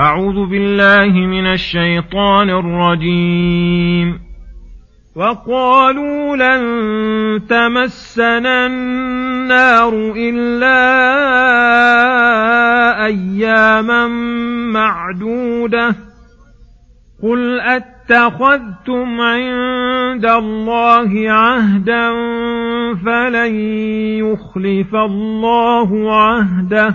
أعوذ بالله من الشيطان الرجيم. وقالوا لن تمسنا النار إلا أياما معدودة، قل أتخذتم عند الله عهدا فلن يخلف الله عهده،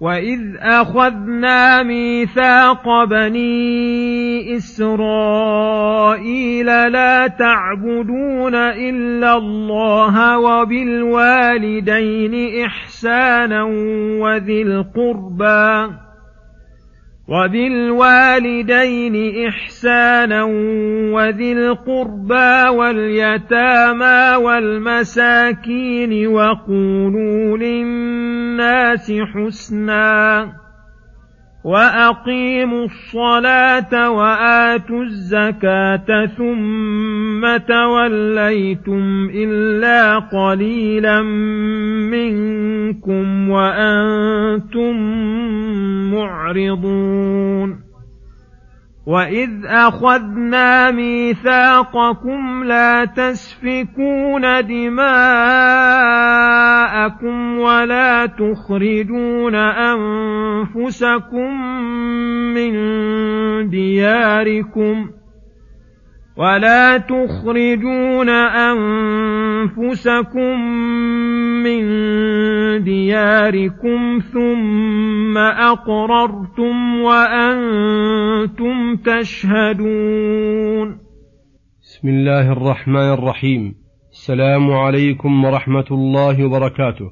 وإذ أخذنا ميثاق بني إسرائيل لا تعبدون إلا الله وبالوالدين إحسانا وذي القربى واليتامى والمساكين وقولوا للناس حسنا وأقيموا الصلاة وآتوا الزكاة ثم توليتم إلا قليلا منكم وأنتم معرضون. وإذ أخذنا ميثاقكم لا تسفكون دماءكم ولا تخرجون أنفسكم من دياركم ثم أقررتم وأنتم تشهدون. بسم الله الرحمن الرحيم. السلام عليكم ورحمة الله وبركاته.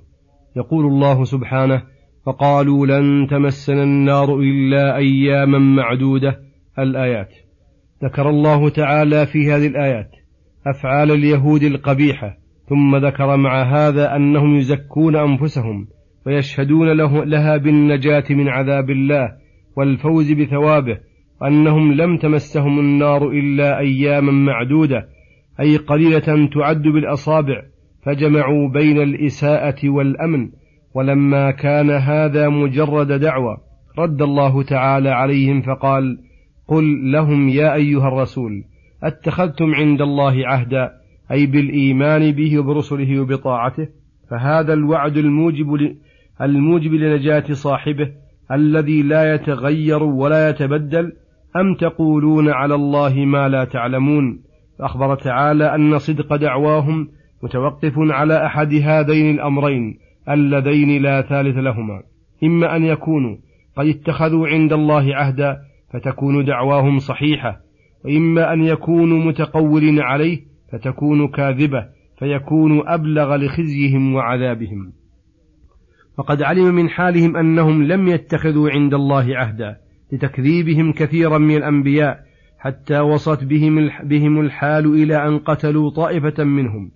يقول الله سبحانه: فقالوا لن تمسنا النار إلا أياما معدودة، الآيات. ذكر الله تعالى في هذه الآيات أفعال اليهود القبيحة، ثم ذكر مع هذا أنهم يزكون أنفسهم ويشهدون لها بالنجاة من عذاب الله والفوز بثوابه، أنهم لم تمسهم النار إلا أياما معدودة، أي قليلة تعد بالأصابع، فجمعوا بين الإساءة والأمن. ولما كان هذا مجرد دعوة رد الله تعالى عليهم فقال: قل لهم يا أيها الرسول أتخذتم عند الله عهدا، أي بالإيمان به وبرسله وبطاعته. فهذا الوعد الموجب لنجاة صاحبه الذي لا يتغير ولا يتبدل. أم تقولون على الله ما لا تعلمون؟ فأخبر تعالى أن صدق دعواهم متوقف على أحد هذين الأمرين اللذين لا ثالث لهما: إما أن يكونوا قد اتخذوا عند الله عهدا فتكون دعواهم صحيحة، وإما أن يكونوا متقولين عليه فتكون كاذبة فيكون أبلغ لخزيهم وعذابهم. وقد علم من حالهم أنهم لم يتخذوا عند الله عهدا لتكذيبهم كثيرا من الأنبياء، حتى وصلت بهم الحال إلى أن قتلوا طائفة منهم.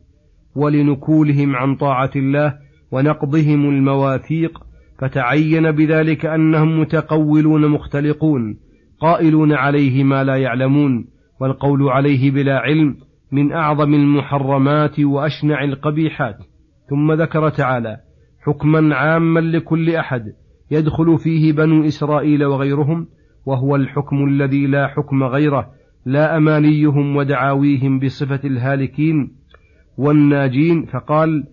ولنكولهم عن طاعة الله ونقضهم المواثيق فتعين بذلك أنهم متقولون مختلقون قائلون عليه ما لا يعلمون. والقول عليه بلا علم من أعظم المحرمات وأشنع القبيحات. ثم ذكر تعالى حكما عاما لكل أحد يدخل فيه بنو إسرائيل وغيرهم، وهو الحكم الذي لا حكم غيره، لا أمانيهم ودعاويهم بصفة الهالكين والناجين، فقال: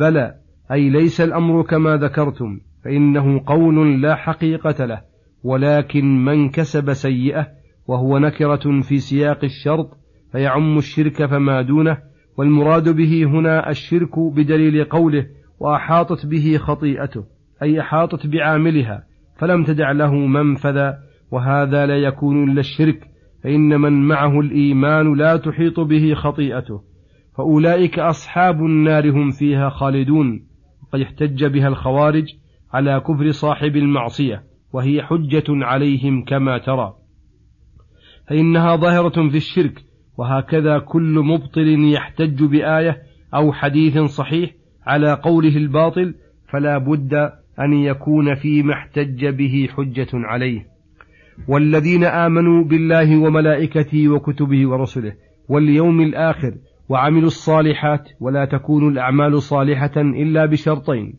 بلى، أي ليس الأمر كما ذكرتم، فإنه قول لا حقيقة له، ولكن من كسب سيئة، وهو نكرة في سياق الشرط فيعم الشرك فما دونه، والمراد به هنا الشرك بدليل قوله: وأحاطت به خطيئته، أي أحاطت بعاملها فلم تدع له منفذا، وهذا لا يكون إلا الشرك، فإن من معه الإيمان لا تحيط به خطيئته، فأولئك أصحاب النار هم فيها خالدون. قد احتج بها الخوارج على كفر صاحب المعصية، وهي حجة عليهم كما ترى، فإنها ظاهرة في الشرك. وهكذا كل مبطل يحتج بآية أو حديث صحيح على قوله الباطل، فلا بد أن يكون فيما احتج به حجة عليه. والذين آمنوا بالله وملائكته وكتبه ورسله واليوم الآخر وعملوا الصالحات، ولا تكون الأعمال صالحة إلا بشرطين: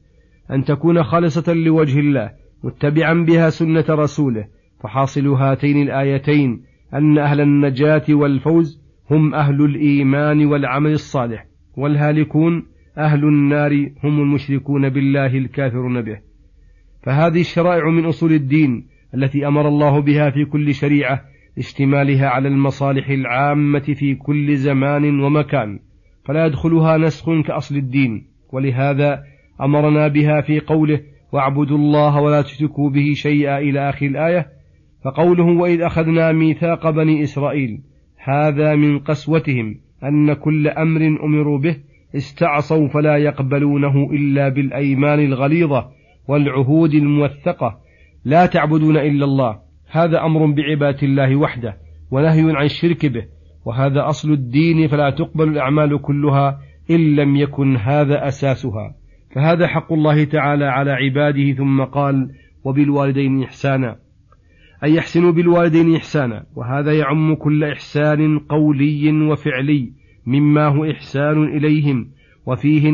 أن تكون خالصة لوجه الله متبعا بها سنة رسوله. فحاصل هاتين الآيتين أن أهل النجاة والفوز هم أهل الإيمان والعمل الصالح، والهالكون أهل النار هم المشركون بالله الكافرون به. فهذه الشرائع من أصول الدين التي أمر الله بها في كل شريعة لاشتمالها على المصالح العامة في كل زمان ومكان، فلا يدخلها نسخ كأصل الدين. ولهذا أمرنا بها في قوله: واعبدوا الله ولا تشركوا به شيئا، إلى آخر الآية. فقوله: وإذ أخذنا ميثاق بني إسرائيل، هذا من قسوتهم أن كل أمر أمروا به استعصوا فلا يقبلونه إلا بالأيمان الغليظة والعهود الموثقة، لا تعبدون إلا الله. هذا أمر بعبادة الله وحده ونهي عن الشرك به، وهذا أصل الدين، فلا تقبل الأعمال كلها إن لم يكن هذا أساسها. فهذا حق الله تعالى على عباده. ثم قال: وبالوالدين إحسانا، أي يحسنوا بالوالدين إحسانا. وهذا يعم كل إحسان قولي وفعلي مما هو إحسان إليهم، وفيه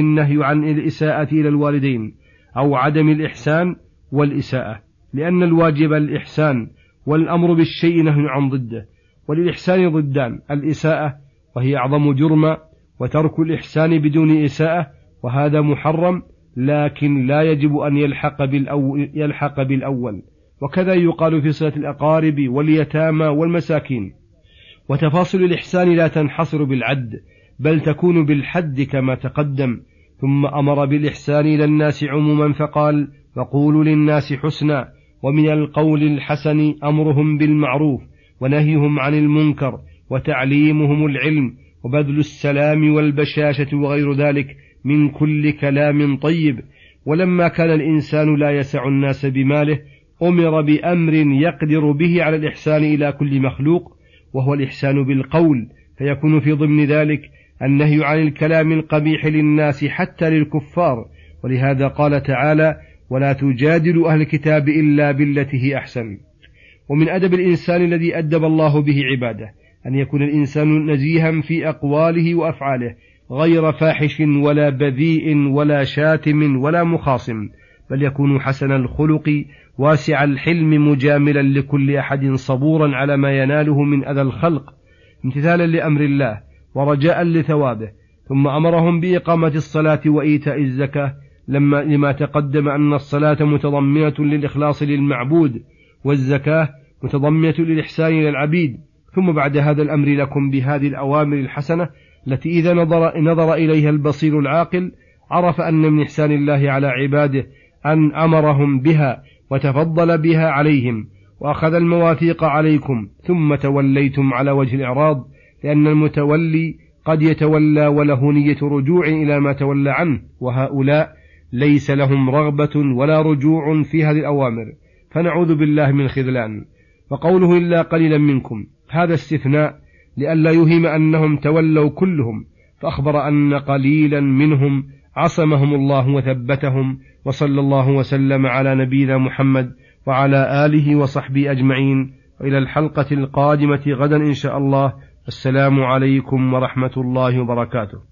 النهي عن الإساءة إلى الوالدين أو عدم الإحسان والإساءة، لأن الواجب الإحسان والأمر بالشيء نهي عن ضده. وللإحسان ضدان: الإساءة وهي أعظم جرما، وترك الإحسان بدون إساءة، وهذا محرم، لكن لا يجب أن يلحق بالأول. وكذا يقال في صلة الأقارب واليتامى والمساكين. وتفاصيل الإحسان لا تنحصر بالعد، بل تكون بالحد كما تقدم. ثم أمر بالإحسان إلى الناس عموما فقال: وقولوا للناس حسنا، ومن القول الحسن أمرهم بالمعروف ونهيهم عن المنكر وتعليمهم العلم وبذل السلام والبشاشة وغير ذلك من كل كلام طيب. ولما كان الإنسان لا يسع الناس بماله، أمر بأمر يقدر به على الإحسان إلى كل مخلوق، وهو الإحسان بالقول، فيكون في ضمن ذلك النهي عن الكلام القبيح للناس حتى للكفار. ولهذا قال تعالى: ولا تجادل أهل الكتاب إلا بالتي هي أحسن. ومن أدب الإنسان الذي أدب الله به عباده أن يكون الإنسان نزيها في أقواله وأفعاله، غير فاحش ولا بذيء ولا شاتم ولا مخاصم، بل يكون حسن الخلق واسع الحلم، مجاملا لكل أحد، صبورا على ما يناله من أذى الخلق، امتثالا لأمر الله ورجاء لثوابه. ثم أمرهم بإقامة الصلاة وإيتاء الزكاة، لما تقدم أن الصلاة متضمنة للإخلاص للمعبود، والزكاة متضمنة للإحسان للعبيد. ثم بعد هذا الأمر لكم بهذه الأوامر الحسنة التي إذا نظر إليها البصير العاقل عرف أن من إحسان الله على عباده أن أمرهم بها وتفضل بها عليهم: وأخذ المواثيق عليكم ثم توليتم على وجه الإعراض، لأن المتولي قد يتولى وله نية رجوع إلى ما تولى عنه، وهؤلاء ليس لهم رغبة ولا رجوع في هذه الأوامر، فنعوذ بالله من خذلان. وقوله إلا قليلا منكم، هذا استثناء لئلا يهم أنهم تولوا كلهم، فأخبر أن قليلا منهم عصمهم الله وثبتهم. وصلى الله وسلم على نبينا محمد وعلى آله وصحبه أجمعين. وإلى الحلقة القادمة غدا إن شاء الله. السلام عليكم ورحمة الله وبركاته.